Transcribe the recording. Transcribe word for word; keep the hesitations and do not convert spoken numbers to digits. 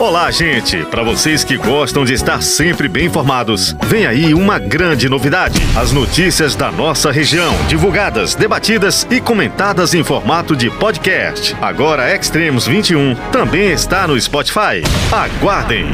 Olá, gente! Para vocês que gostam de estar sempre bem informados, vem aí uma grande novidade. As notícias da nossa região, divulgadas, debatidas e comentadas em formato de podcast. Agora, Extremos vinte e um também está no Spotify. Aguardem!